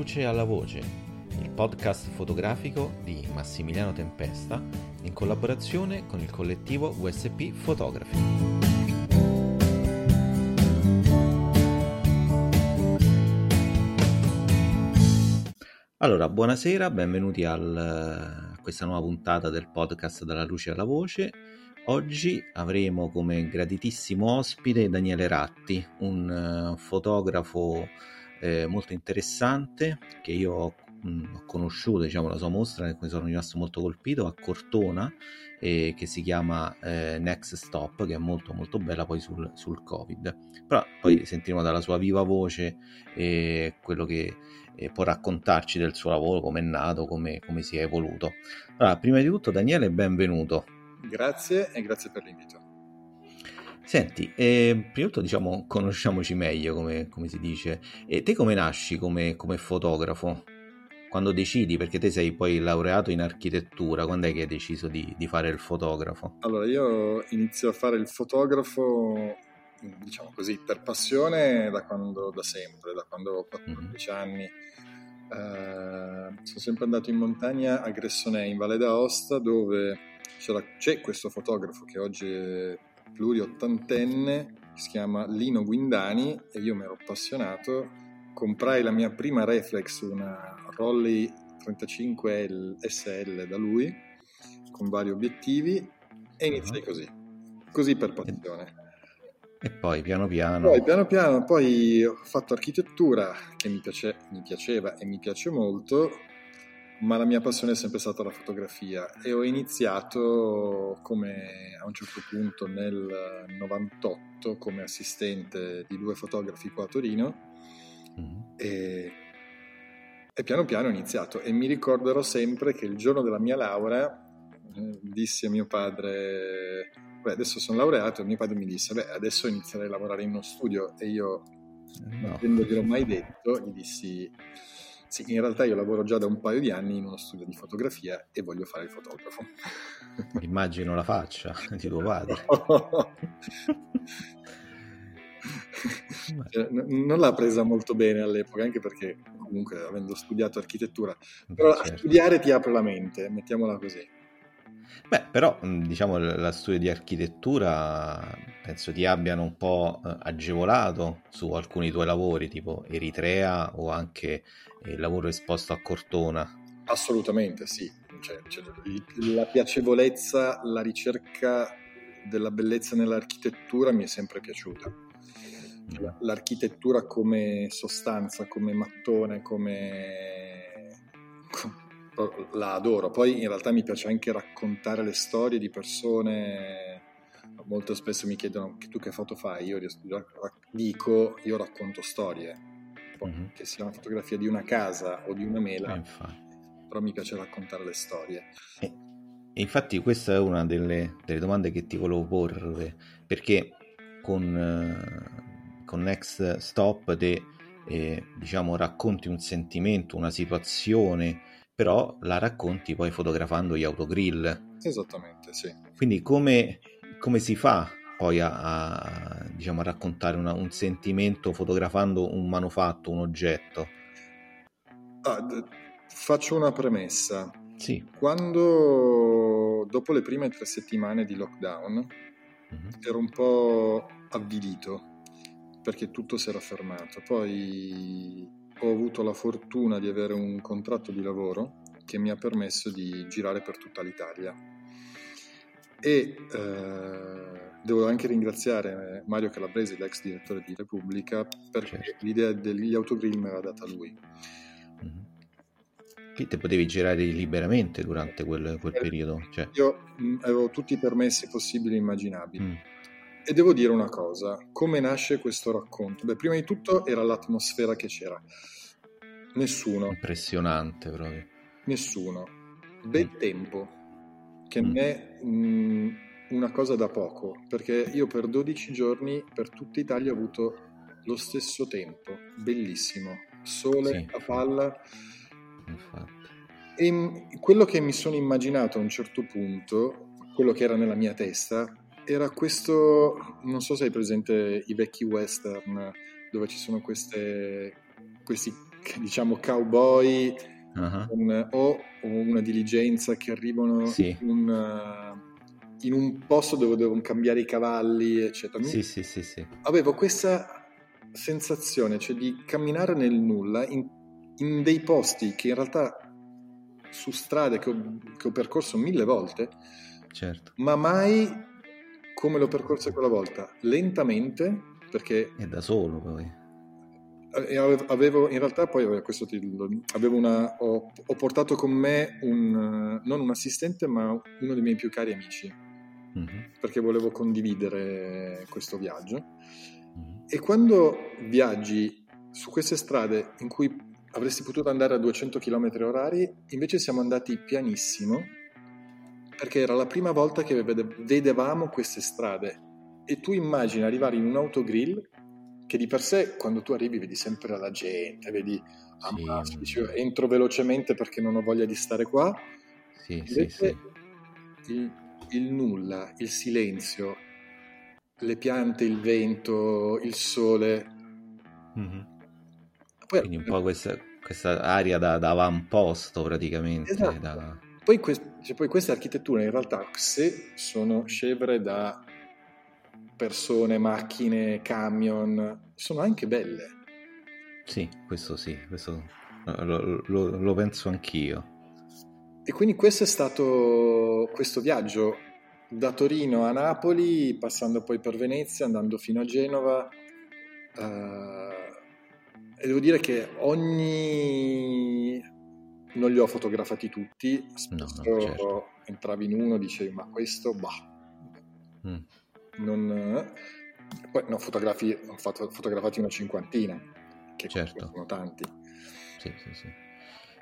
Luce alla Voce, il podcast fotografico di Massimiliano Tempesta in collaborazione con il collettivo USP Fotografi. Allora, buonasera, benvenuti a questa nuova puntata del podcast Dalla Luce alla Voce. Oggi avremo come graditissimo ospite Daniele Ratti, un fotografo molto interessante che io ho conosciuto, diciamo, la sua mostra, in cui sono rimasto molto colpito, a Cortona, che si chiama Next Stop, che è molto molto bella, poi sul Covid. Però poi sentiremo dalla sua viva voce quello che può raccontarci del suo lavoro, come è nato, come si è evoluto. Allora, prima di tutto, Daniele, benvenuto. Grazie e grazie per l'invito. Senti, prima di tutto, diciamo, conosciamoci meglio, come si dice. E te come nasci come fotografo? Quando decidi, perché te sei poi laureato in architettura, quando è che hai deciso di fare il fotografo? Allora, io inizio a fare il fotografo, diciamo così, per passione da sempre, da quando ho 14 anni. Sono sempre andato in montagna a Gressonè, in Valle d'Aosta, dove c'è questo fotografo che oggi è pluriottantenne, si chiama Lino Guindani, e io mi ero appassionato, comprai la mia prima reflex, una Rollei 35 SL da lui, con vari obiettivi, e iniziai così per passione. E poi piano piano ho fatto architettura, che mi piaceva e mi piace molto, ma la mia passione è sempre stata la fotografia, e ho iniziato a un certo punto nel 98 come assistente di 2 fotografi qua a Torino, e piano piano ho iniziato, e mi ricorderò sempre che il giorno della mia laurea dissi a mio padre: beh, adesso sono laureato. E mio padre mi disse: beh, adesso inizierei a lavorare in uno studio. E io, non avendoglielo mai detto, gli dissi: sì, in realtà io lavoro già da un paio di anni in uno studio di fotografia e voglio fare il fotografo. Immagino la faccia di tuo padre. Non l'ha presa molto bene all'epoca, anche perché comunque, avendo studiato architettura, però certo, studiare ti apre la mente, mettiamola così. Beh, però, diciamo, la studio di architettura penso ti abbiano un po' agevolato su alcuni tuoi lavori, tipo Eritrea o anche il lavoro esposto a Cortona. Assolutamente sì, cioè, la piacevolezza, la ricerca della bellezza nell'architettura mi è sempre piaciuta. L'architettura come sostanza, come mattone, la adoro. Poi in realtà mi piace anche raccontare le storie di persone. Molto spesso mi chiedono: tu che foto fai? Io dico: io racconto storie. Poi, che sia una fotografia di una casa o di una mela, però mi piace raccontare le storie. E infatti questa è una delle domande che ti volevo porre, perché con Next Stop te diciamo racconti un sentimento, una situazione, però la racconti poi fotografando gli autogrill. Esattamente, sì. Quindi come si fa poi a diciamo a raccontare un sentimento fotografando un manufatto, un oggetto? Faccio una premessa. Sì. Quando dopo le prime 3 settimane di lockdown ero un po' avvilito, perché tutto si era fermato. Poi ho avuto la fortuna di avere un contratto di lavoro che mi ha permesso di girare per tutta l'Italia, e devo anche ringraziare Mario Calabresi, l'ex direttore di Repubblica, perché l'idea degli autogrill me l'ha data lui. Che te potevi girare liberamente durante quel periodo? Cioè... Io avevo tutti i permessi possibili e immaginabili. E devo dire una cosa: come nasce questo racconto? Beh, prima di tutto era l'atmosfera che c'era. Nessuno. Impressionante proprio. Nessuno. Bel tempo, che non è una cosa da poco, perché io per 12 giorni per tutta Italia ho avuto lo stesso tempo, bellissimo, sole, a palla. Infatti. E quello che mi sono immaginato a un certo punto, quello che era nella mia testa, era questo, non so se hai presente i vecchi western, dove ci sono questi diciamo cowboy o una diligenza che arrivano in un posto dove devono cambiare i cavalli, eccetera. Sì. Avevo questa sensazione, cioè, di camminare nel nulla in dei posti che in realtà, su strade che ho percorso 1000 volte, certo, ma mai come l'ho percorso quella volta, lentamente, perché è da solo. Poi avevo, in realtà, poi questo titolo, avevo ho portato con me non un assistente, ma uno dei miei più cari amici, perché volevo condividere questo viaggio. E quando viaggi su queste strade in cui avresti potuto andare a 200 km/h, invece siamo andati pianissimo, perché era la prima volta che vedevamo queste strade. E tu immagini arrivare in un autogrill, che di per sé, quando tu arrivi, vedi sempre la gente, vedi entro velocemente perché non ho voglia di stare qua. Invece il nulla, il silenzio, le piante, il vento, il sole. Quindi un po' questa aria da avamposto, praticamente. Esatto. Poi queste architetture, in realtà, se sono scevre da persone, macchine, camion, sono anche belle. Questo lo penso anch'io. E quindi questo è stato questo viaggio da Torino a Napoli, passando poi per Venezia, andando fino a Genova. E devo dire che non li ho fotografati tutti, spesso certo, entravi in uno e dicevi ma questo, non... Poi ho fotografato una 50, che certo, sono tanti. Sì.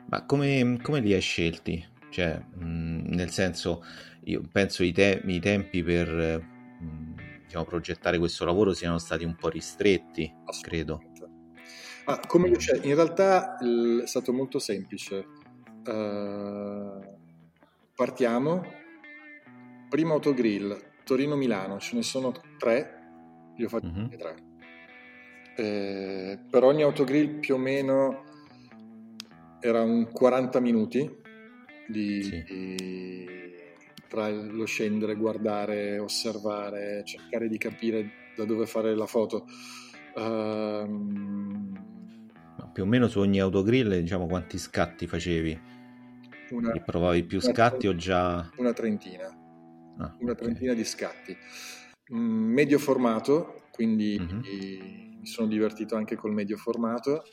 Ma come li hai scelti? Cioè, nel senso, io penso i tempi per diciamo, progettare questo lavoro siano stati un po' ristretti, credo. Ah, come dice, in realtà è stato molto semplice. Partiamo, primo autogrill Torino-Milano, ce ne sono 3, li ho fatti 3. Per ogni autogrill più o meno era un 40 minuti di tra lo scendere, guardare, osservare, cercare di capire da dove fare la foto. Più o meno su ogni autogrill, diciamo, quanti scatti facevi? Provavi più scatti o già? Una trentina. Trentina di scatti. Medio formato, quindi mi sono divertito anche col medio formato.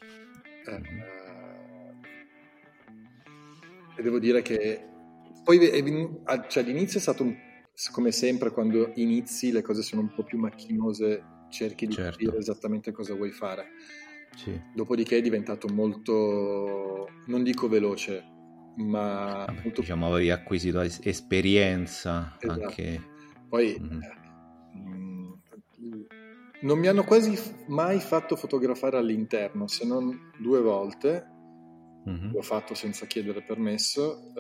E devo dire che poi, cioè, all'inizio è stato come sempre, quando inizi le cose sono un po' più macchinose, cerchi di capire esattamente cosa vuoi fare. Dopodiché è diventato molto, non dico veloce, ma molto... diciamo, avevi acquisito esperienza. Esatto. Anche poi non mi hanno quasi mai fatto fotografare all'interno, se non 2 volte. L'ho fatto senza chiedere permesso.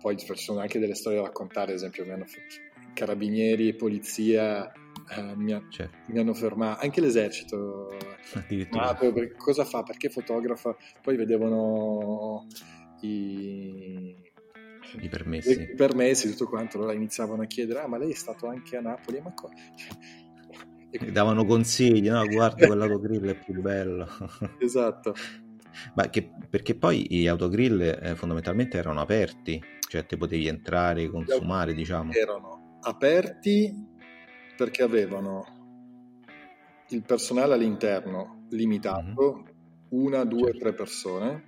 Poi ci sono anche delle storie da raccontare. Ad esempio, mi hanno fatto carabinieri e polizia. Mi hanno fermato, anche l'esercito, cosa fa, perché fotografa. Poi vedevano i permessi, tutto quanto. Allora iniziavano a chiedere: ma lei è stato anche a Napoli? Ma e davano consigli, no? Guarda, quell'autogrill è più bello. Esatto. Ma perché poi gli autogrill fondamentalmente erano aperti, cioè te potevi entrare, consumare, diciamo. Erano aperti perché avevano il personale all'interno limitato, 1, 2, 3 persone.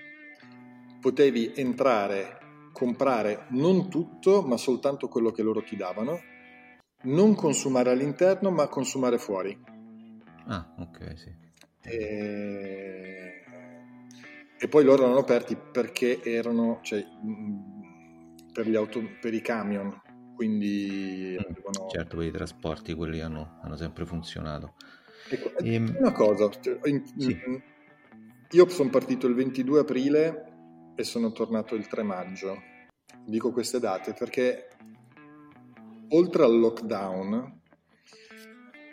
Potevi entrare, comprare non tutto, ma soltanto quello che loro ti davano, non consumare all'interno, ma consumare fuori. E poi loro erano aperti perché erano, cioè, per i camion. Quindi certo, per i trasporti quelli hanno sempre funzionato. Una cosa, io sono partito il 22 aprile e sono tornato il 3 maggio. Dico queste date perché, oltre al lockdown,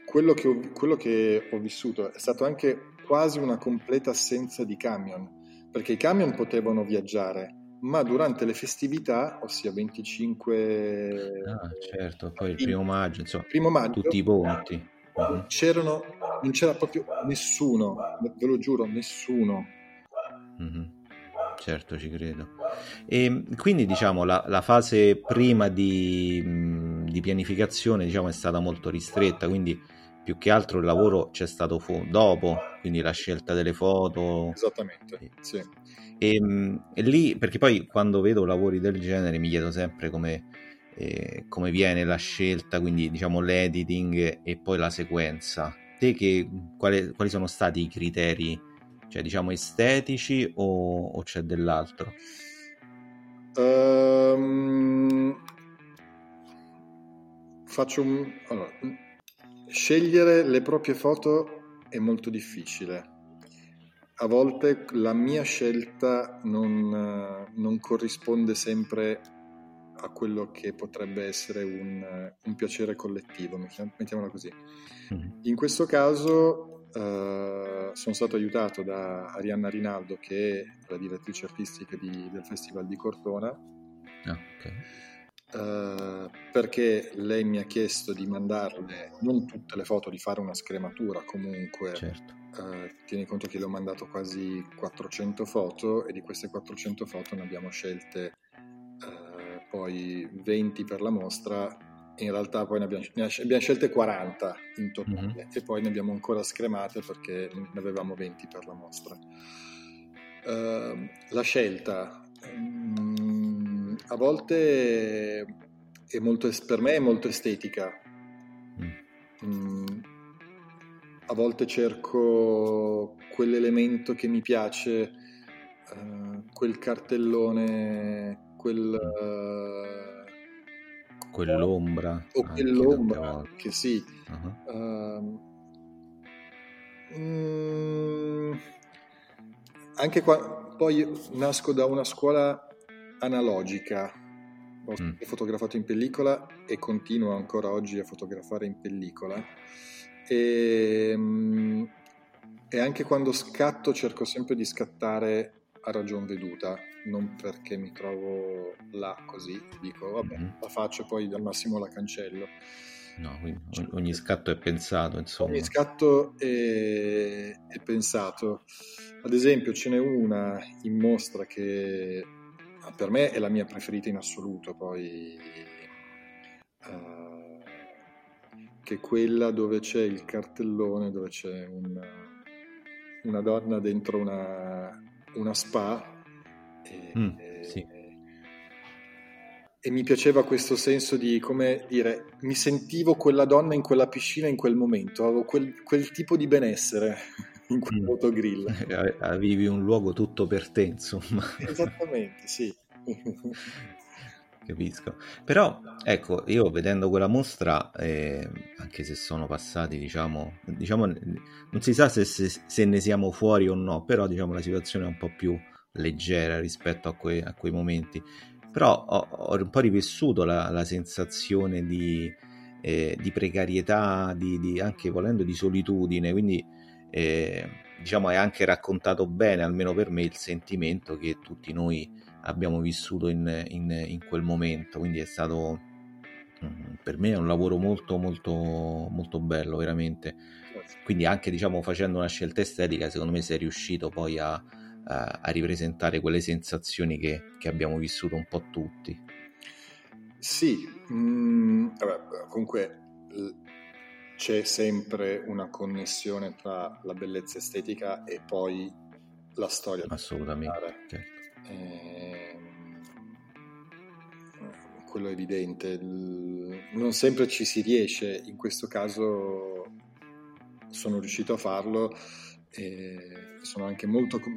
quello che ho vissuto è stato anche quasi una completa assenza di camion, perché i camion potevano viaggiare, ma durante le festività, ossia 25... Ah, certo, poi il primo maggio, insomma, tutti i ponti. Non c'era proprio nessuno, ve lo giuro, nessuno. Mm-hmm. Certo, ci credo. E quindi, diciamo, la fase prima di pianificazione, diciamo, è stata molto ristretta, quindi più che altro il lavoro c'è stato dopo, quindi la scelta delle foto. Esattamente, sì. E lì, perché poi quando vedo lavori del genere mi chiedo sempre come viene la scelta, quindi diciamo l'editing e poi la sequenza. Quali sono stati i criteri? Cioè, diciamo, estetici o c'è dell'altro? Allora, scegliere le proprie foto è molto difficile. A volte la mia scelta non corrisponde sempre a quello che potrebbe essere un piacere collettivo, mettiamola così. In questo caso sono stato aiutato da Arianna Rinaldo, che è la direttrice artistica del Festival di Cortona, perché lei mi ha chiesto di mandarle non tutte le foto, di fare una scrematura comunque. Certo. Tieni conto che le ho mandato quasi 400 foto e di queste 400 foto ne abbiamo scelte poi 20 per la mostra, in realtà poi ne abbiamo scelte 40 in totale. Mm-hmm. E poi ne abbiamo ancora scremate perché ne avevamo 20 per la mostra. La scelta a volte per me è molto estetica. A volte cerco quell'elemento che mi piace, quel cartellone, quell'ombra o quell'ombra che sì. Uh-huh. Anche qua poi nasco da una scuola analogica, ho fotografato in pellicola e continuo ancora oggi a fotografare in pellicola, e anche quando scatto cerco sempre di scattare a ragion veduta, non perché mi trovo là così dico vabbè, la faccio, poi al massimo la cancello. No, quindi ogni scatto è pensato, insomma. Ogni scatto è pensato. Ad esempio ce n'è una in mostra che per me è la mia preferita in assoluto, poi che è quella dove c'è il cartellone, dove c'è una donna dentro una spa, sì. E mi piaceva questo senso di, come dire, mi sentivo quella donna in quella piscina in quel momento, avevo quel tipo di benessere in quel fotogrill. Avevi un luogo tutto per te, insomma. Esattamente, sì. Capisco. Però ecco, io vedendo quella mostra, anche se sono passati, diciamo non si sa se ne siamo fuori o no, però diciamo la situazione è un po' più leggera rispetto a quei momenti, però ho un po' rivissuto la sensazione di precarietà, di anche volendo di solitudine, quindi diciamo è anche raccontato bene, almeno per me, il sentimento che tutti noi abbiamo vissuto in quel momento, quindi è stato, per me è un lavoro molto molto molto bello, veramente. Quindi anche, diciamo, facendo una scelta estetica, secondo me sei riuscito poi a ripresentare quelle sensazioni che abbiamo vissuto un po' tutti. Sì, vabbè, comunque c'è sempre una connessione tra la bellezza estetica e poi la storia. Assolutamente, certo. Quello è evidente, non sempre ci si riesce, in questo caso sono riuscito a farlo e sono anche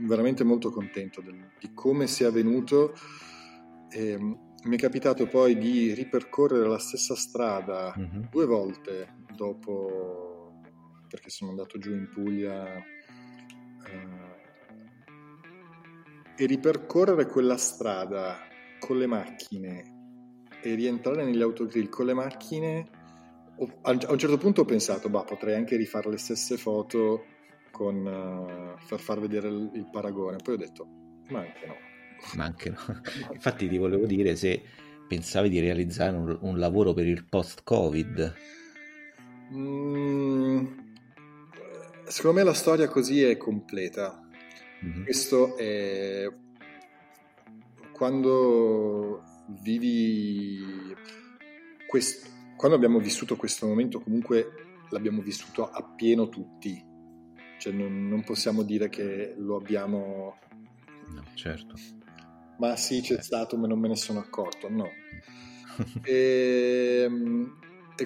veramente molto contento di come sia avvenuto. Mi è capitato poi di ripercorrere la stessa strada 2 volte dopo, perché sono andato giù in Puglia e ripercorrere quella strada con le macchine e rientrare negli autogrill con le macchine. A un certo punto ho pensato, potrei anche rifare le stesse foto per far vedere il paragone. Poi ho detto, ma anche no. Ma anche no. Infatti ti volevo dire se pensavi di realizzare un lavoro per il post-Covid. Secondo me la storia così è completa. Mm-hmm. Questo è quando vivi quando abbiamo vissuto questo momento, comunque l'abbiamo vissuto appieno tutti, cioè non possiamo dire che lo abbiamo, no, certo, ma sì, c'è stato, ma non me ne sono accorto, no. E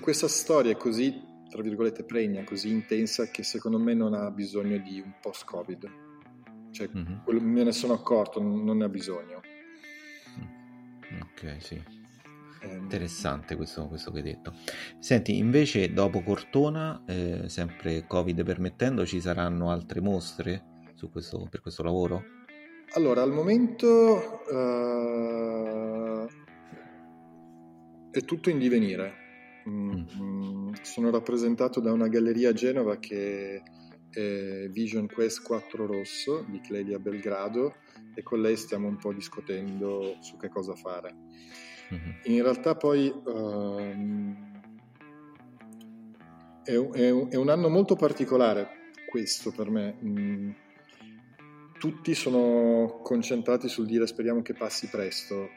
questa storia è così, tra virgolette, pregna, così intensa, che secondo me non ha bisogno di un post-Covid, cioè mm-hmm. me ne sono accorto, non ne ha bisogno. Ok, sì. Interessante questo che hai detto. Senti, invece dopo Cortona, sempre Covid permettendo, ci saranno altre mostre per questo lavoro? Allora, al momento è tutto in divenire. Sono rappresentato da una galleria a Genova che è Vision Quest 4 Rosso di Clelia Belgrado, e con lei stiamo un po' discutendo su che cosa fare. In realtà poi è un anno molto particolare questo per me. Tutti sono concentrati sul dire speriamo che passi presto.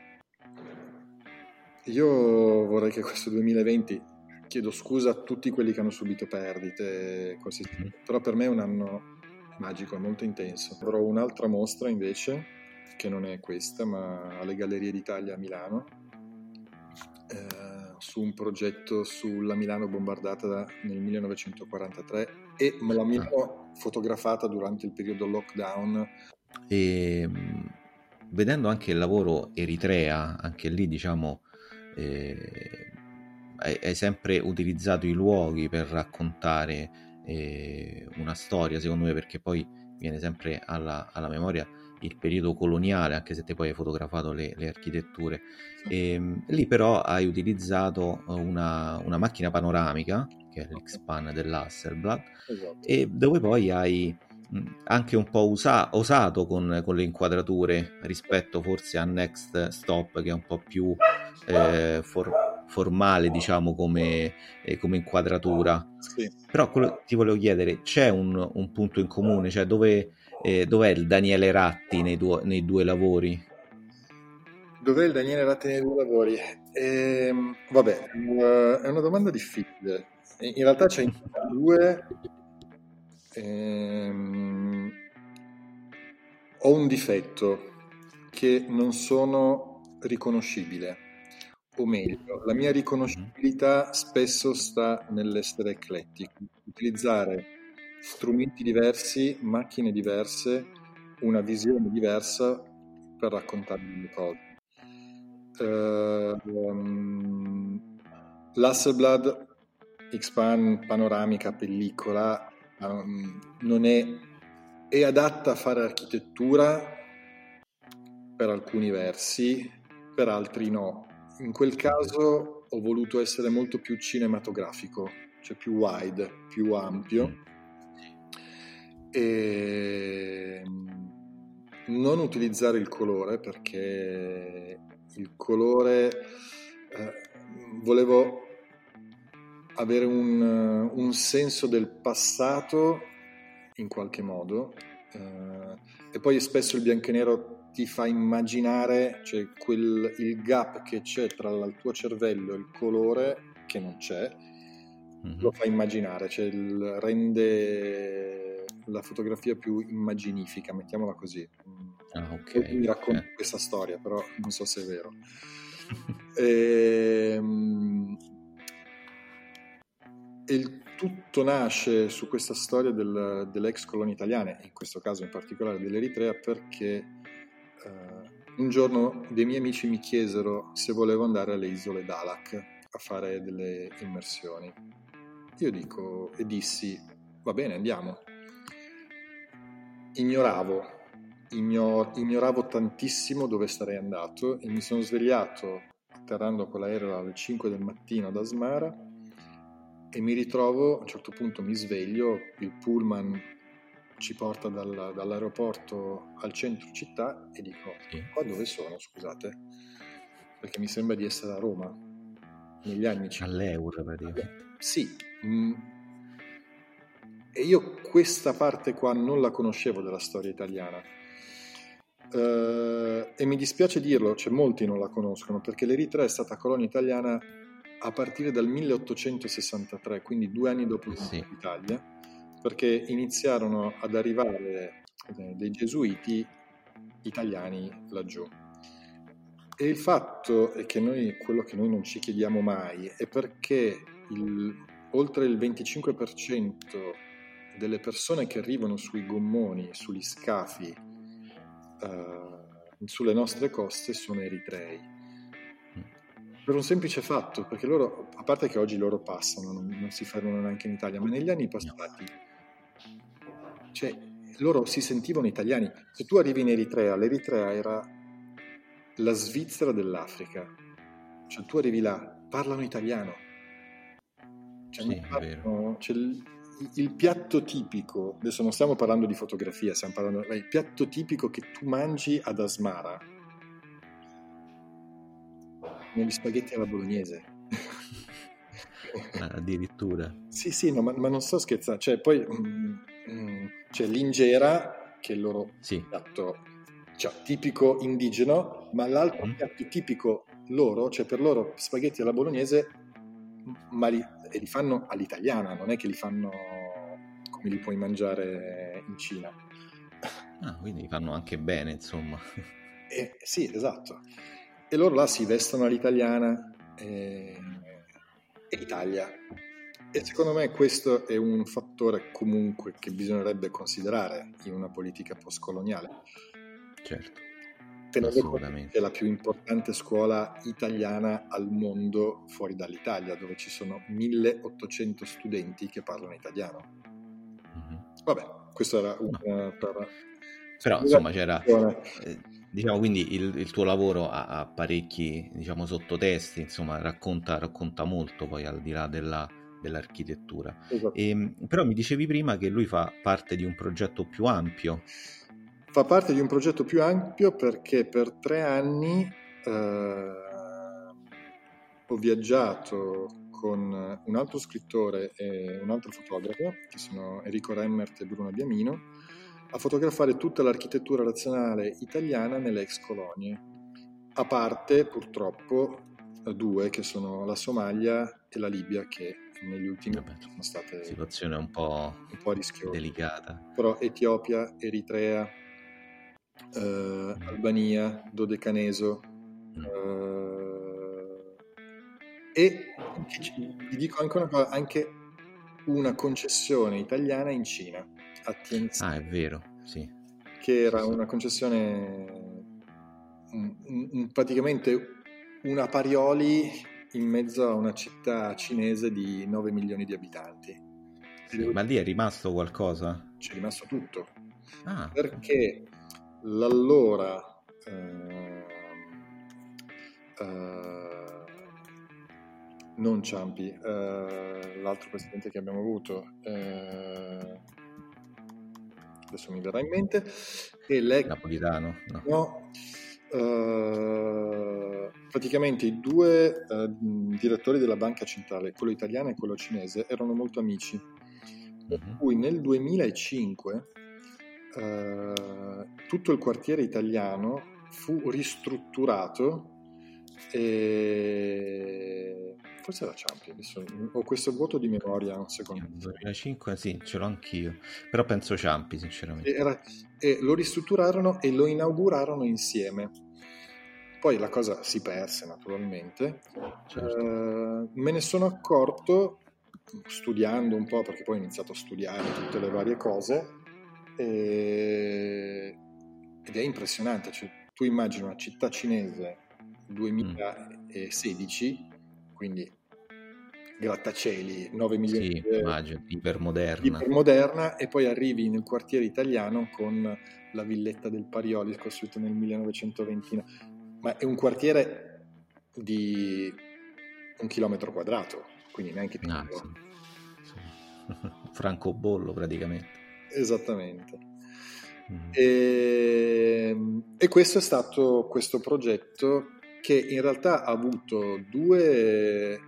Io vorrei che questo 2020, chiedo scusa a tutti quelli che hanno subito perdite, così, però per me è un anno magico, è molto intenso. Avrò un'altra mostra invece, che non è questa, ma alle Gallerie d'Italia a Milano, su un progetto sulla Milano bombardata nel 1943 e la Milano fotografata durante il periodo lockdown. E vedendo anche il lavoro Eritrea, anche lì diciamo hai sempre utilizzato i luoghi per raccontare una storia, secondo me, perché poi viene sempre alla memoria il periodo coloniale, anche se te poi hai fotografato le architetture. E lì però hai utilizzato una macchina panoramica, che è l'X-Pan dell'Hasselblad, esatto. E dove poi hai anche un po' osato con le inquadrature rispetto forse a Next Stop, che è un po' più formale, diciamo, come inquadratura. Sì. Però quello ti volevo chiedere, c'è un punto in comune, cioè dov'è il Daniele Ratti nei due lavori? Dov'è il Daniele Ratti nei due lavori? Vabbè, è una domanda difficile. In realtà c'è in due. Ho un difetto, che non sono riconoscibile, o meglio, la mia riconoscibilità spesso sta nell'essere eclettico, utilizzare strumenti diversi, macchine diverse, una visione diversa per raccontarmi le cose. L'Hasselblad X-Pan panoramica pellicola non è adatta a fare architettura per alcuni versi, per altri no. In quel caso ho voluto essere molto più cinematografico, cioè più wide, più ampio, e non utilizzare il colore, perché il colore volevo avere un senso del passato in qualche modo, e poi spesso il bianco e nero ti fa immaginare, cioè il gap che c'è tra il tuo cervello e il colore, che non c'è, lo fa immaginare, cioè rende la fotografia più immaginifica, mettiamola così. Okay, mi racconto questa storia, però non so se è vero. E il tutto nasce su questa storia dell'ex colonia italiana, in questo caso in particolare dell'Eritrea, perché un giorno dei miei amici mi chiesero se volevo andare alle isole Dalak a fare delle immersioni. Io dissi va bene, andiamo. Ignoravo tantissimo dove sarei andato, e mi sono svegliato atterrando con l'aereo alle 5 del mattino ad Asmara, e mi ritrovo, a un certo punto mi sveglio, il pullman ci porta dall'aeroporto al centro città e dico, qua dove sono, scusate? Perché mi sembra di essere a Roma, negli anni 50. All'Euro, praticamente. Sì. E io questa parte qua non la conoscevo della storia italiana. E mi dispiace dirlo, cioè molti non la conoscono, perché l'Eritrea è stata colonia italiana a partire dal 1863, quindi 2 anni dopo l'Italia, perché iniziarono ad arrivare dei gesuiti italiani laggiù. E il fatto è che noi, quello che noi non ci chiediamo mai, è perché oltre il 25% delle persone che arrivano sui gommoni, sugli scafi, sulle nostre coste sono eritrei. Per un semplice fatto, perché loro, a parte che oggi loro passano, non si fermano neanche in Italia, ma negli anni passati, cioè, loro si sentivano italiani. Se tu arrivi in Eritrea, l'Eritrea era la Svizzera dell'Africa, cioè tu arrivi là, parlano italiano, cioè, sì, parlano, cioè, il piatto tipico, adesso non stiamo parlando di fotografia, stiamo parlando del piatto tipico che tu mangi ad Asmara, gli spaghetti alla bolognese. Addirittura. Sì, sì, no, ma non sto scherzando. Cioè, poi c'è l'injera, che è il loro piatto, cioè, tipico indigeno, ma l'altro piatto tipico loro, cioè per loro spaghetti alla bolognese, ma li fanno all'italiana, non è che li fanno come li puoi mangiare in Cina. Ah, quindi li fanno anche bene, insomma. Sì, esatto. E loro là si vestono all'italiana e l'Italia. E secondo me questo è un fattore comunque che bisognerebbe considerare in una politica postcoloniale. Certo, assolutamente. È la più importante scuola italiana al mondo fuori dall'Italia, dove ci sono 1800 studenti che parlano italiano. Mm-hmm. Vabbè, questo era una... Però insomma c'era... Diciamo quindi il tuo lavoro ha parecchi, diciamo, sottotesti, insomma racconta molto poi al di là dell'architettura. Esatto. Però mi dicevi prima che lui fa parte di un progetto più ampio. Fa parte di un progetto più ampio perché per 3 anni ho viaggiato con un altro scrittore e un altro fotografo, che sono Enrico Remmert e Bruno Biamino, a fotografare tutta l'architettura nazionale italiana nelle ex colonie, a parte purtroppo 2 che sono la Somalia e la Libia, che negli ultimi anni sono state situazione un po' rischiose, delicata. Però Etiopia, Eritrea, Albania, Dodecaneso, e vi dico anche una cosa, anche una concessione italiana in Cina. Ah, è vero, sì. Che era una concessione, praticamente una Parioli in mezzo a una città cinese di 9 milioni di abitanti. Sì, ma lì è rimasto qualcosa? C'è rimasto tutto. Ah. Perché l'allora non Ciampi, l'altro presidente che abbiamo avuto, adesso mi verrà in mente, e l'ex Napolitano, praticamente i 2 direttori della banca centrale, quello italiano e quello cinese, erano molto amici, per cui nel 2005 tutto il quartiere italiano fu ristrutturato e... forse era Ciampi, adesso ho questo vuoto di memoria, un secondo. 2005, sì, ce l'ho anch'io, però penso Ciampi sinceramente. E lo ristrutturarono e lo inaugurarono insieme, poi la cosa si perse naturalmente. Certo. Me ne sono accorto studiando un po', perché poi ho iniziato a studiare tutte le varie cose, ed è impressionante, cioè, tu immagini una città cinese 2016, quindi grattacieli, 9 milioni, sì, immagino, ipermoderna, e poi arrivi nel quartiere italiano con la villetta del Parioli costruita nel 1929, ma è un quartiere di 1 chilometro quadrato, quindi neanche più. Francobollo praticamente. Esattamente. E questo è stato questo progetto che in realtà ha avuto due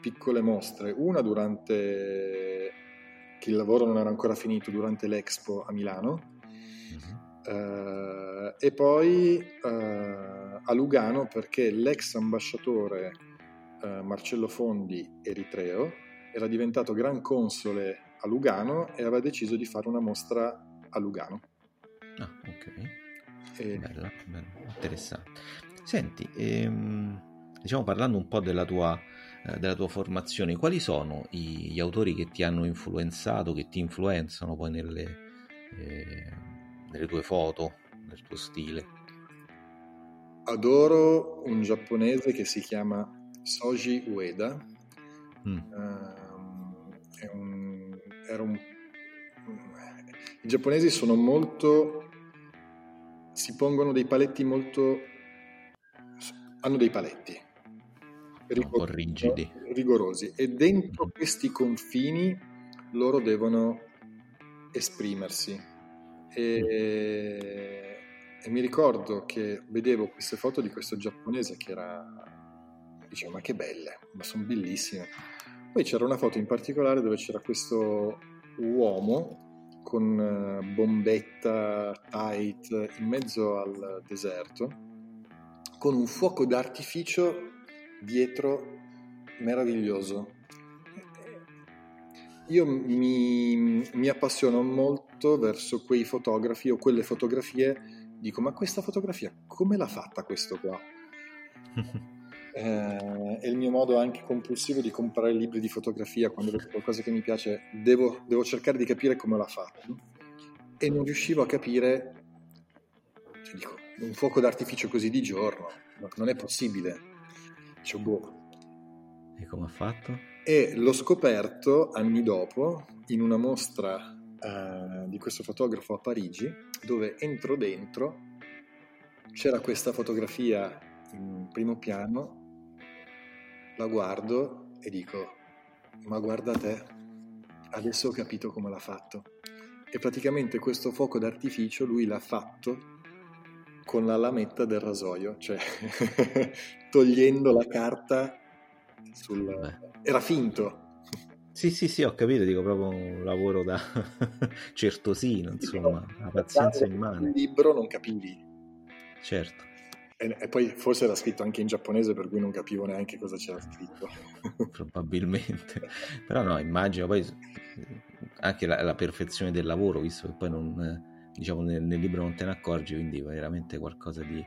piccole mostre, una durante che il lavoro non era ancora finito, durante l'Expo a Milano, e poi a Lugano, perché l'ex ambasciatore Marcello Fondi, eritreo, era diventato gran console a Lugano e aveva deciso di fare una mostra a Lugano. Ah, ok. Bella, interessante. Senti, diciamo, parlando un po' della tua formazione, quali sono gli autori che ti hanno influenzato, che ti influenzano poi nelle tue foto, nel tuo stile? Adoro un giapponese che si chiama Soji Ueda. I giapponesi sono molto, si pongono dei paletti molto, hanno dei paletti rigidi, rigorosi, e dentro questi confini loro devono esprimersi. E mi ricordo che vedevo queste foto di questo giapponese che era, dicevo, ma che belle, ma sono bellissime. Poi c'era una foto in particolare dove c'era questo uomo con bombetta tight in mezzo al deserto, con un fuoco d'artificio dietro meraviglioso. Io mi appassiono molto verso quei fotografi o quelle fotografie, dico, ma questa fotografia come l'ha fatta questo qua? È il mio modo anche compulsivo di comprare libri di fotografia. Quando vedo qualcosa che mi piace devo cercare di capire come l'ha fatto, e non riuscivo a capire, cioè, dico, un fuoco d'artificio così di giorno non è possibile, cioè, boh. E come ha fatto? E l'ho scoperto anni dopo in una mostra di questo fotografo a Parigi, dove entro dentro c'era questa fotografia in primo piano. La guardo e dico, ma guarda te, adesso ho capito come l'ha fatto. E praticamente questo fuoco d'artificio lui l'ha fatto con la lametta del rasoio, cioè togliendo la carta era finto. Sì, ho capito, dico, proprio un lavoro da certosino, insomma, la pazienza immane. Il libro non capivi. Certo. E poi forse era scritto anche in giapponese, per cui non capivo neanche cosa c'era scritto. Probabilmente. Però no, immagino poi anche la perfezione del lavoro, visto che poi non, diciamo, nel libro non te ne accorgi, quindi veramente qualcosa di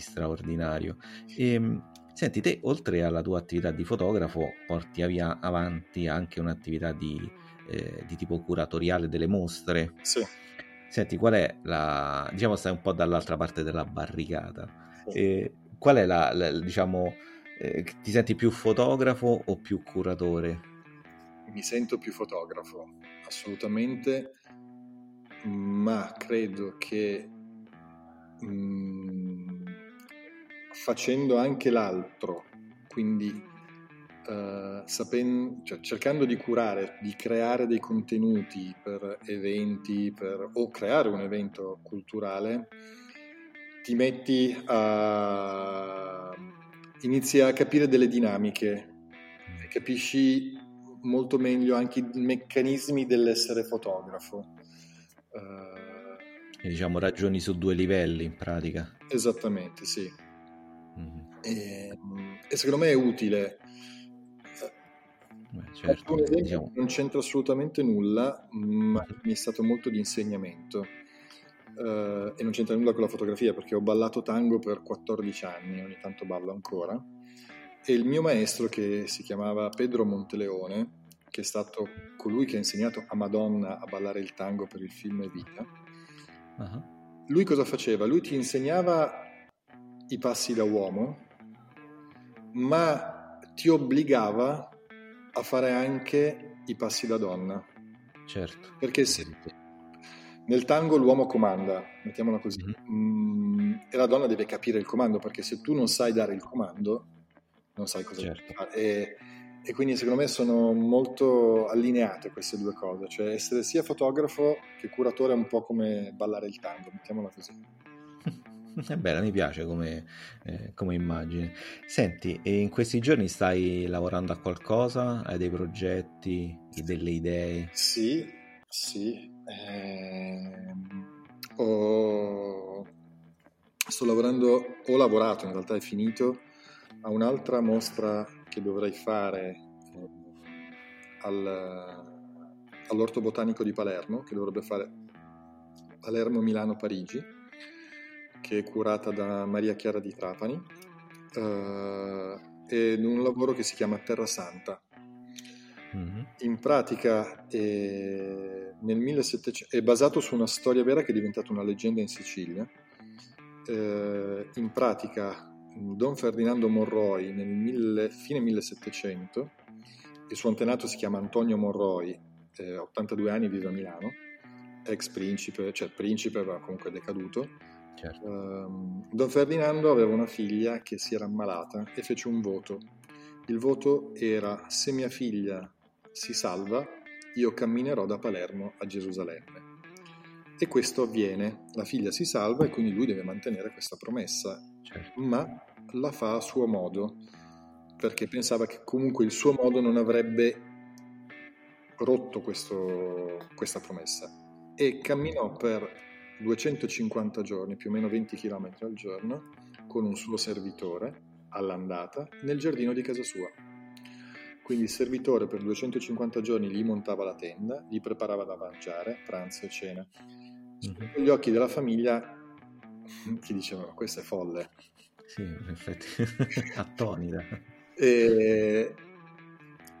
straordinario. E, senti, te oltre alla tua attività di fotografo porti avanti anche un'attività di tipo curatoriale delle mostre. Sì. Senti, qual è diciamo, stai un po' dall'altra parte della barricata. Qual è diciamo, ti senti più fotografo o più curatore? Mi sento più fotografo, assolutamente, ma credo che facendo anche l'altro, quindi cercando di curare, di creare dei contenuti per eventi, o creare un evento culturale, ti metti inizia a capire delle dinamiche, capisci molto meglio anche i meccanismi dell'essere fotografo. E diciamo ragioni su due livelli in pratica. Esattamente, sì. E secondo me è utile. Certo, diciamo. Non c'entra assolutamente nulla, ma mi è stato molto di insegnamento. E non c'entra nulla con la fotografia, perché ho ballato tango per 14 anni, ogni tanto ballo ancora, e il mio maestro, che si chiamava Pedro Monteleone, che è stato colui che ha insegnato a Madonna a ballare il tango per il film Evita, lui cosa faceva? Lui ti insegnava i passi da uomo, ma ti obbligava a fare anche i passi da donna. Certo. Perché se nel tango l'uomo comanda, mettiamola così, e la donna deve capire il comando, perché se tu non sai dare il comando non sai cosa fare. E quindi secondo me sono molto allineate queste due cose, cioè essere sia fotografo che curatore è un po' come ballare il tango, mettiamola così. È bella, mi piace come immagine. Senti, e in questi giorni stai lavorando a qualcosa? Hai dei progetti, delle idee? Sì. Ho lavorato, in realtà è finito, a un'altra mostra che dovrei fare all'Orto Botanico di Palermo, che dovrebbe fare Palermo, Milano, Parigi, che è curata da Maria Chiara di Trapani, ed un lavoro che si chiama Terra Santa. Mm-hmm. In pratica è basato su una storia vera che è diventata una leggenda in Sicilia. In pratica Don Ferdinando Morroi nel fine 1700, il suo antenato si chiama Antonio Morroi, 82 anni, vive a Milano, ex principe, cioè principe ma comunque decaduto. Certo. Don Ferdinando aveva una figlia che si era ammalata e fece un voto. Il voto era: se mia figlia si salva, io camminerò da Palermo a Gerusalemme. E questo avviene, la figlia si salva e quindi lui deve mantenere questa promessa. Certo. Ma la fa a suo modo, perché pensava che comunque il suo modo non avrebbe rotto questa promessa, e camminò per 250 giorni, più o meno 20 km al giorno, con un suo servitore all'andata nel giardino di casa sua. Quindi il servitore per 250 giorni gli montava la tenda, gli preparava da mangiare, pranzo e cena. Sotto gli occhi della famiglia, che dicevano: questo è folle. Sì, in effetti, attonita. E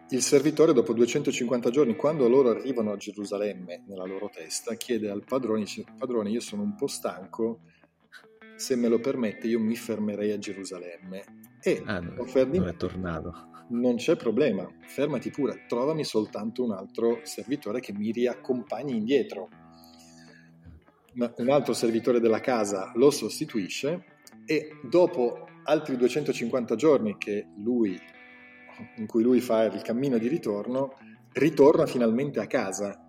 il servitore, dopo 250 giorni, quando loro arrivano a Gerusalemme nella loro testa, chiede al padrone, dice: padrone, io sono un po' stanco, se me lo permette io mi fermerei a Gerusalemme. E non è tornato. Non c'è problema, fermati pure, trovami soltanto un altro servitore che mi riaccompagni indietro. Un altro servitore della casa lo sostituisce, e dopo altri 250 giorni in cui lui fa il cammino di ritorno, ritorna finalmente a casa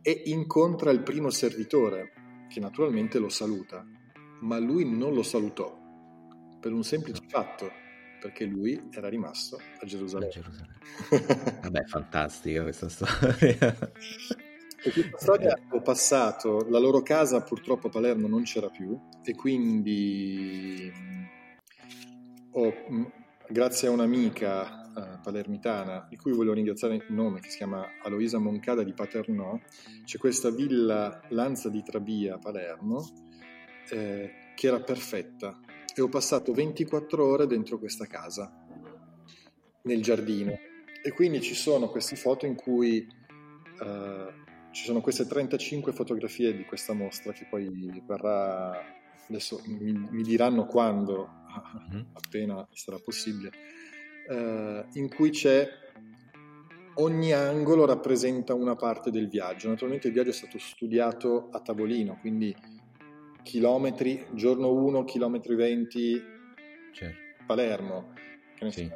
e incontra il primo servitore, che naturalmente lo saluta, ma lui non lo salutò per un semplice fatto, perché lui era rimasto a Gerusalemme. Vabbè, fantastica questa storia. E questa storia ho passato, la loro casa purtroppo a Palermo non c'era più, e quindi grazie a un'amica palermitana, di cui voglio ringraziare il nome, che si chiama Aloisa Moncada di Paternò, c'è questa villa Lanza di Trabia a Palermo che era perfetta, e ho passato 24 ore dentro questa casa nel giardino, e quindi ci sono queste foto in cui ci sono queste 35 fotografie di questa mostra, che poi verrà, adesso mi diranno quando, appena sarà possibile, in cui c'è, ogni angolo rappresenta una parte del viaggio. Naturalmente il viaggio è stato studiato a tavolino, quindi chilometri, giorno 1 chilometri 20, certo, Palermo, che ne sì.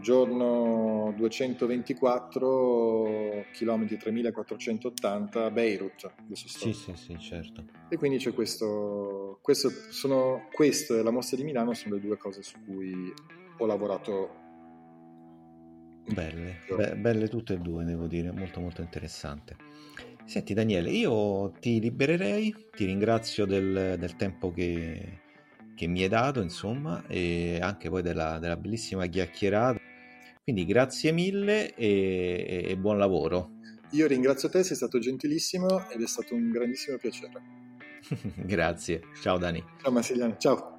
Giorno 224 chilometri 3480 Beirut, sì, certo. E quindi c'è questo e la mostra di Milano sono le due cose su cui ho lavorato. Belle tutte e due, devo dire, molto molto interessante. Senti Daniele, io ti libererei, ti ringrazio del tempo che mi hai dato, insomma, e anche poi della bellissima chiacchierata, quindi grazie mille e buon lavoro. Io ringrazio te, sei stato gentilissimo ed è stato un grandissimo piacere. Grazie, ciao Dani. Ciao Massimiliano, ciao.